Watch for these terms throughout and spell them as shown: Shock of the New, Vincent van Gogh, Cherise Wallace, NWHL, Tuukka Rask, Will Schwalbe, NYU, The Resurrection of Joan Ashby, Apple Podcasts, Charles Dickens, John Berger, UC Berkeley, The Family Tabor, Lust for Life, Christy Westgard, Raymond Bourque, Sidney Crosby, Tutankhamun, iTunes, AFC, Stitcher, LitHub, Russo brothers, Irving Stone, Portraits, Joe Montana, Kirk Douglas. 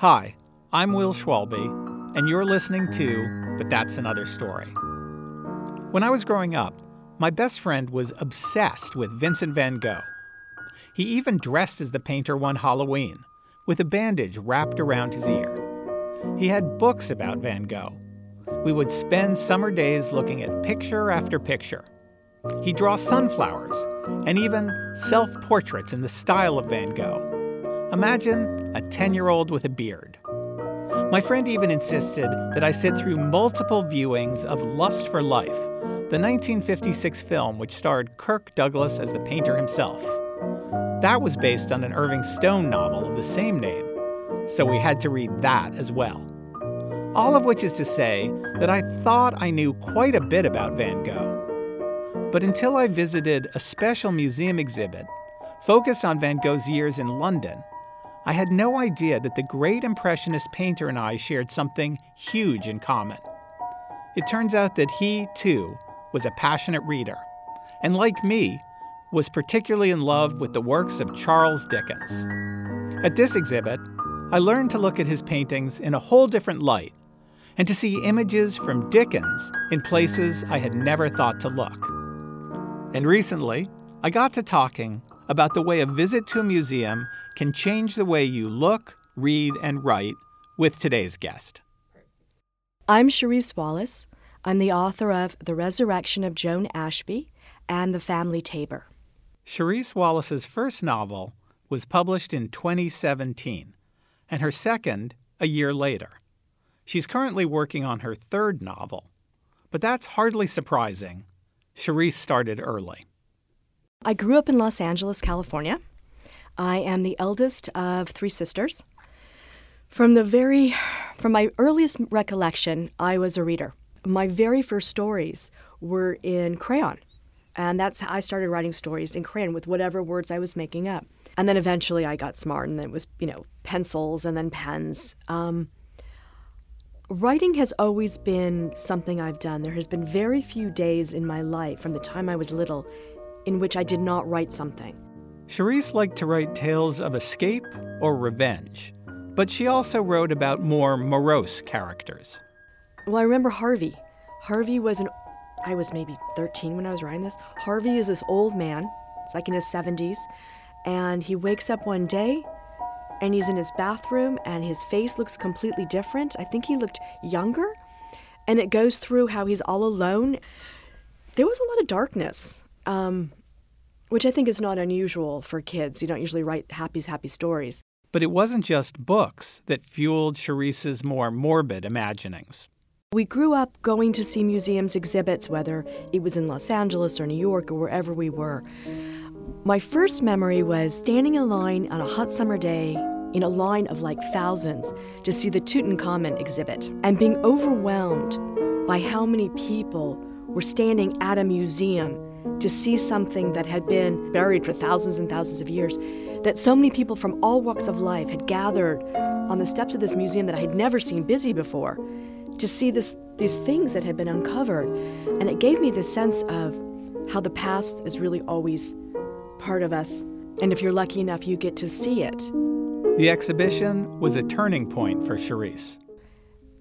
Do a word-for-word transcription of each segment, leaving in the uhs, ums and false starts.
Hi, I'm Will Schwalbe, and you're listening to But That's Another Story. When I was growing up, my best friend was obsessed with Vincent van Gogh. He even dressed as the painter one Halloween, with a bandage wrapped around his ear. He had books about Van Gogh. We would spend summer days looking at picture after picture. He'd draw sunflowers, and even self-portraits in the style of Van Gogh. Imagine a ten-year-old with a beard. My friend even insisted that I sit through multiple viewings of Lust for Life, the nineteen fifty-six film which starred Kirk Douglas as the painter himself. That was based on an Irving Stone novel of the same name, so we had to read that as well. All of which is to say that I thought I knew quite a bit about Van Gogh. But until I visited a special museum exhibit focused on Van Gogh's years in London, I had no idea that the great Impressionist painter and I shared something huge in common. It turns out that he, too, was a passionate reader, and like me, was particularly in love with the works of Charles Dickens. At this exhibit, I learned to look at his paintings in a whole different light, and to see images from Dickens in places I had never thought to look. And recently, I got to talking about the way a visit to a museum can change the way you look, read, and write with today's guest. I'm Cherise Wallace. I'm the author of The Resurrection of Joan Ashby and The Family Tabor. Cherise Wallace's first novel was published in twenty seventeen, and her second a year later. She's currently working on her third novel, but that's hardly surprising. Cherise started early. I grew up in Los Angeles, California. I am the eldest of three sisters. From the very, from my earliest recollection, I was a reader. My very first stories were in crayon, and that's how I started writing stories in crayon with whatever words I was making up. And then eventually I got smart, and it was, you know, pencils and then pens. Um, writing has always been something I've done. There has been very few days in my life from the time I was little in which I did not write something. Cherise liked to write tales of escape or revenge, but she also wrote about more morose characters. Well, I remember Harvey. Harvey was an, I was maybe thirteen when I was writing this. Harvey is this old man, it's like in his seventies, and he wakes up one day and he's in his bathroom and his face looks completely different. I think he looked younger, and it goes through how he's all alone. There was a lot of darkness. Um, which I think is not unusual for kids. You don't usually write happy, happy stories. But it wasn't just books that fueled Cherise's more morbid imaginings. We grew up going to see museums exhibits, whether it was in Los Angeles or New York or wherever we were. My first memory was standing in line on a hot summer day in a line of like thousands to see the Tutankhamun exhibit and being overwhelmed by how many people were standing at a museum to see something that had been buried for thousands and thousands of years, that so many people from all walks of life had gathered on the steps of this museum that I had never seen busy before, to see this, these things that had been uncovered. And it gave me this sense of how the past is really always part of us, and if you're lucky enough, you get to see it. The exhibition was a turning point for Cherise.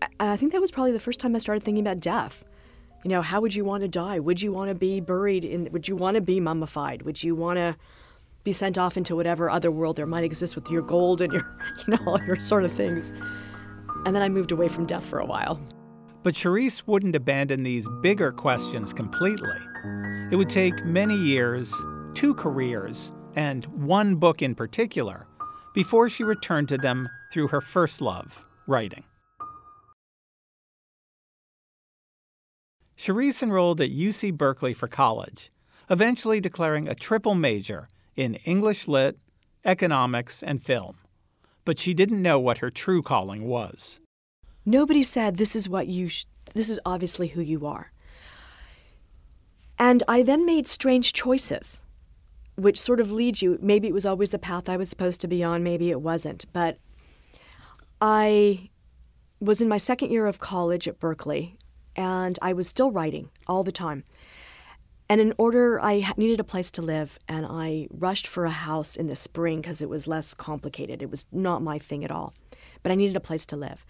I, I think that was probably the first time I started thinking about death. You know, how would you want to die? Would you want to be buried in, would you want to be mummified? Would you want to be sent off into whatever other world there might exist with your gold and your, you know, all your sort of things? And then I moved away from death for a while. But Cherise wouldn't abandon these bigger questions completely. It would take many years, two careers, and one book in particular before she returned to them through her first love, writing. Cherise enrolled at U C Berkeley for college, eventually declaring a triple major in English Lit, economics, and film. But she didn't know what her true calling was. Nobody said, this is what you, sh- this is obviously who you are. And I then made strange choices, which sort of leads you, maybe it was always the path I was supposed to be on, maybe it wasn't, but I was in my second year of college at Berkeley, and I was still writing all the time. And in order, I needed a place to live, and I rushed for a house in the spring because it was less complicated. It was not my thing at all, but I needed a place to live.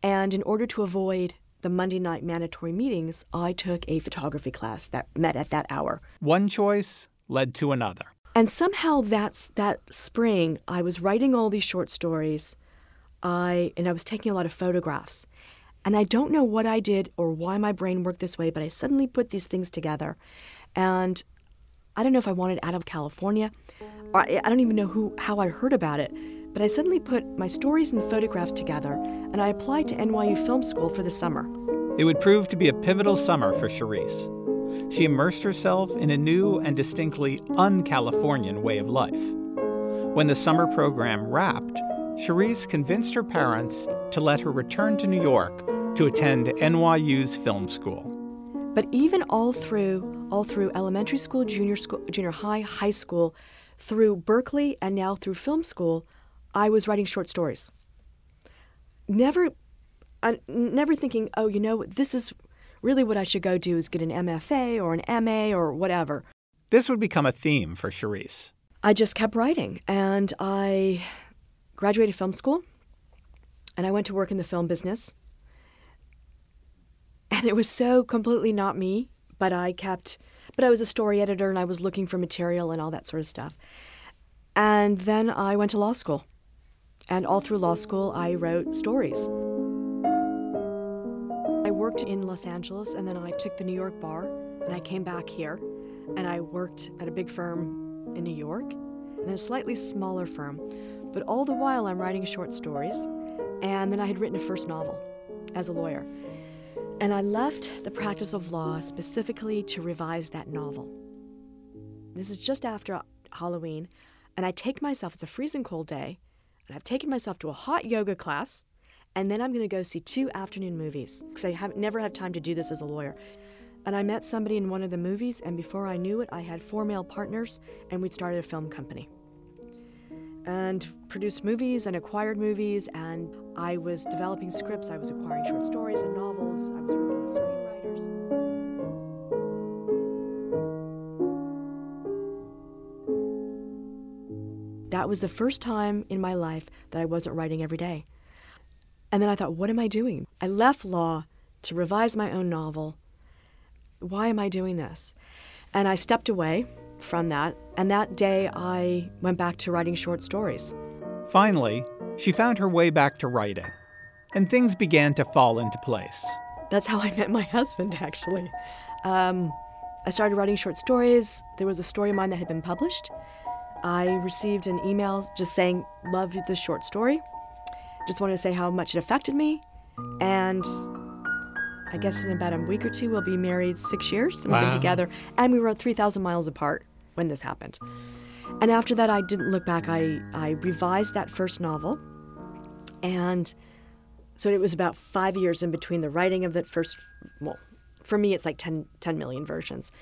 And in order to avoid the Monday night mandatory meetings, I took a photography class that met at that hour. One choice led to another. And somehow that's, that spring, I was writing all these short stories, I and I was taking a lot of photographs. And I don't know what I did or why my brain worked this way, but I suddenly put these things together. And I don't know if I wanted out of California, or I don't even know who how I heard about it, but I suddenly put my stories and photographs together, and I applied to N Y U Film School for the summer. It would prove to be a pivotal summer for Cherise. She immersed herself in a new and distinctly un-Californian way of life. When the summer program wrapped, Cherise convinced her parents to let her return to New York to attend N Y U's film school. But even all through, all through elementary school, junior school, junior high, high school, through Berkeley, and now through film school, I was writing short stories. Never, uh, never thinking, oh, you know, this is really what I should go do is get an M F A or an M A or whatever. This would become a theme for Cherise. I just kept writing, and I graduated film school, and I went to work in the film business. And it was so completely not me, but I kept, but I was a story editor, and I was looking for material and all that sort of stuff. And then I went to law school. And all through law school, I wrote stories. I worked in Los Angeles, and then I took the New York bar, and I came back here, and I worked at a big firm in New York, and then a slightly smaller firm. But all the while, I'm writing short stories, and then I had written a first novel as a lawyer. And I left the practice of law specifically to revise that novel. This is just after Halloween, and I take myself, it's a freezing cold day, and I've taken myself to a hot yoga class, and then I'm going to go see two afternoon movies, because I have, never have time to do this as a lawyer. And I met somebody in one of the movies, and before I knew it, I had four male partners, and we'd started a film company. And produced movies and acquired movies, and I was developing scripts, I was acquiring short stories and novels, I was working with screenwriters. That was the first time in my life that I wasn't writing every day. And then I thought, what am I doing? I left law to revise my own novel. Why am I doing this? And I stepped away from that, and that day I went back to writing short stories. Finally, she found her way back to writing, and things began to fall into place. That's how I met my husband, actually. Um, I started writing short stories. There was a story of mine that had been published. I received an email just saying, love this short story. Just wanted to say how much it affected me, and I guess in about a week or two we'll be married six years, and wow. We've been together, and we were three thousand miles apart when this happened. And after that, I didn't look back. I, I revised that first novel. And so it was about five years in between the writing of that first, well, for me, it's like ten, ten million versions.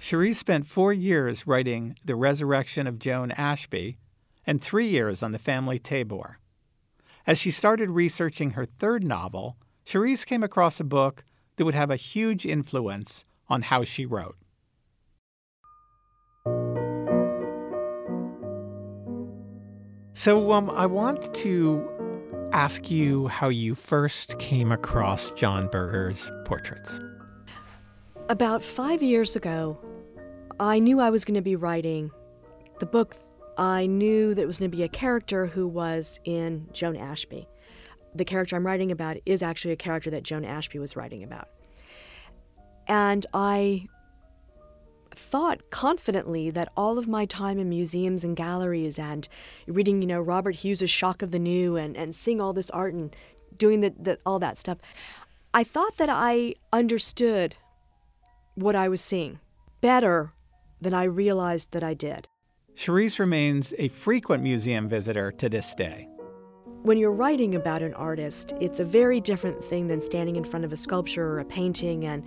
Cherise spent four years writing The Resurrection of Joan Ashby and three years on The Family Tabor. As she started researching her third novel, Cherise came across a book that would have a huge influence on how she wrote. So um, I want to ask you how you first came across John Berger's Portraits. About five years ago, I knew I was going to be writing the book. I knew that it was going to be a character who was in Joan Ashby. The character I'm writing about is actually a character that Joan Ashby was writing about. And I thought confidently that all of my time in museums and galleries and reading, you know, Robert Hughes's Shock of the New and, and seeing all this art and doing the, the, all that stuff, I thought that I understood what I was seeing better than I realized that I did. Cherise remains a frequent museum visitor to this day. When you're writing about an artist, it's a very different thing than standing in front of a sculpture or a painting and,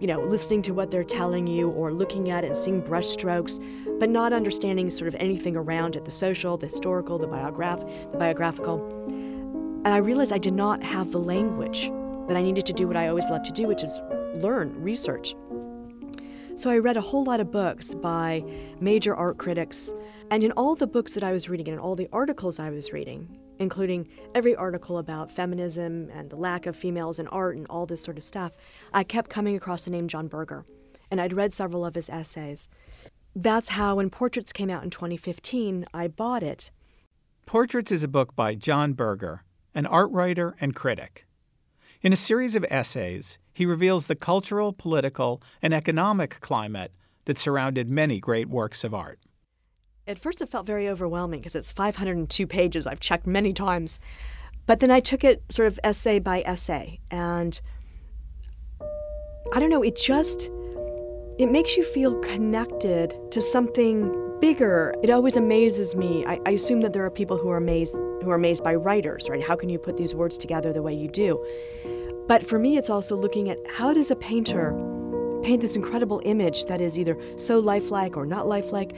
you know, listening to what they're telling you or looking at it and seeing brush strokes, but not understanding sort of anything around it, the social, the historical, the biograph, the biographical. And I realized I did not have the language, that I needed to do what I always loved to do, which is learn, research. So I read a whole lot of books by major art critics. And in all the books that I was reading and in all the articles I was reading, including every article about feminism and the lack of females in art and all this sort of stuff, I kept coming across the name John Berger. And I'd read several of his essays. That's how when Portraits came out in twenty fifteen, I bought it. Portraits is a book by John Berger, an art writer and critic. In a series of essays, he reveals the cultural, political, and economic climate that surrounded many great works of art. At first it felt very overwhelming because it's five hundred two pages. I've checked many times. But then I took it sort of essay by essay. And I don't know, it just, it makes you feel connected to something bigger. It always amazes me. I, I assume that there are people who are amazed who are amazed by writers, right? How can you put these words together the way you do? But for me, it's also looking at how does a painter paint this incredible image that is either so lifelike or not lifelike.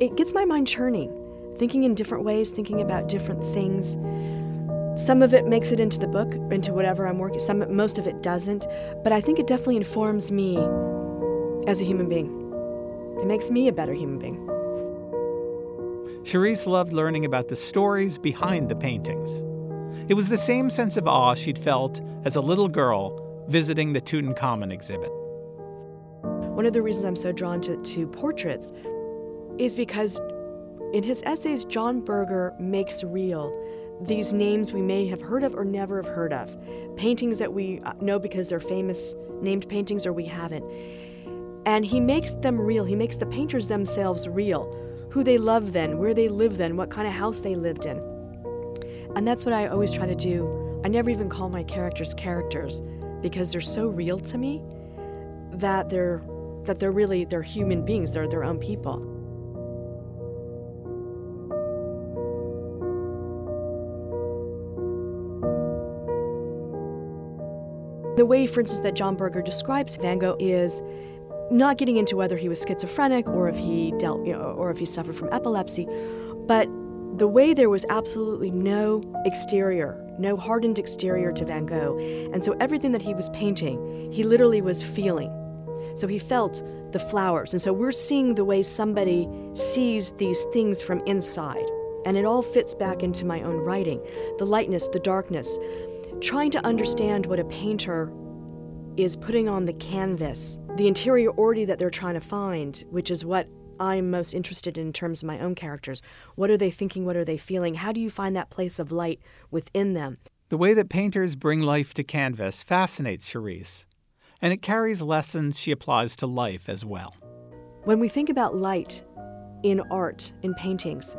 It gets my mind churning, thinking in different ways, thinking about different things. Some of it makes it into the book, into whatever I'm working, some, most of it doesn't, but I think it definitely informs me as a human being. It makes me a better human being. Cherise loved learning about the stories behind the paintings. It was the same sense of awe she'd felt as a little girl visiting the Tutankhamun exhibit. One of the reasons I'm so drawn to, to Portraits is because in his essays, John Berger makes real these names we may have heard of or never have heard of, paintings that we know because they're famous named paintings or we haven't. And he makes them real. He makes the painters themselves real, who they loved then, where they lived then, what kind of house they lived in. And that's what I always try to do. I never even call my characters characters because they're so real to me that they're that they're really, they're human beings, they're their own people. The way, for instance, that John Berger describes Van Gogh is not getting into whether he was schizophrenic or if he dealt, you know, or if he suffered from epilepsy, but the way there was absolutely no exterior, no hardened exterior to Van Gogh. And so everything that he was painting, he literally was feeling. So he felt the flowers. And so we're seeing the way somebody sees these things from inside. And it all fits back into my own writing. The lightness, the darkness, trying to understand what a painter is putting on the canvas, the interiority that they're trying to find, which is what I'm most interested in in terms of my own characters. What are they thinking? What are they feeling? How do you find that place of light within them? The way that painters bring life to canvas fascinates Cherise, and it carries lessons she applies to life as well. When we think about light in art, in paintings,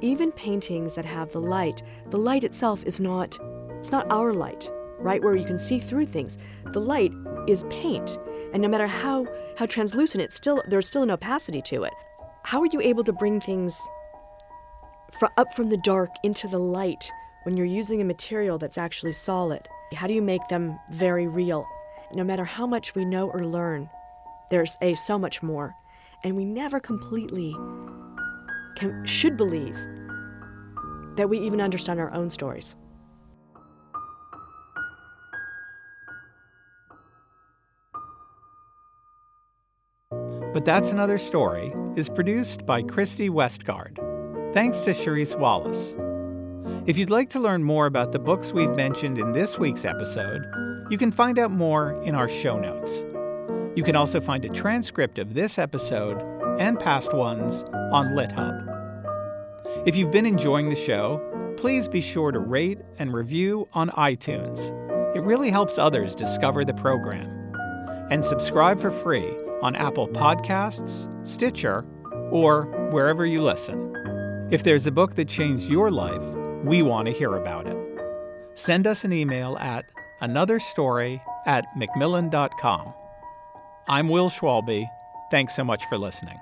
even paintings that have the light, the light itself is not, it's not our light, right, where you can see through things. The light is paint, and no matter how, how translucent, it's still there's still an opacity to it. How are you able to bring things fr- up from the dark into the light when you're using a material that's actually solid? How do you make them very real? No matter how much we know or learn, there's a so much more, and we never completely can, should believe that we even understand our own stories. But That's Another Story is produced by Christy Westgard. Thanks to Cherise Wallace. If you'd like to learn more about the books we've mentioned in this week's episode, you can find out more in our show notes. You can also find a transcript of this episode and past ones on LitHub. If you've been enjoying the show, please be sure to rate and review on iTunes. It really helps others discover the program. And subscribe for free on Apple Podcasts, Stitcher, or wherever you listen. If there's a book that changed your life, we want to hear about it. Send us an email at anotherstory at macmillan dot com. I'm Will Schwalbe. Thanks so much for listening.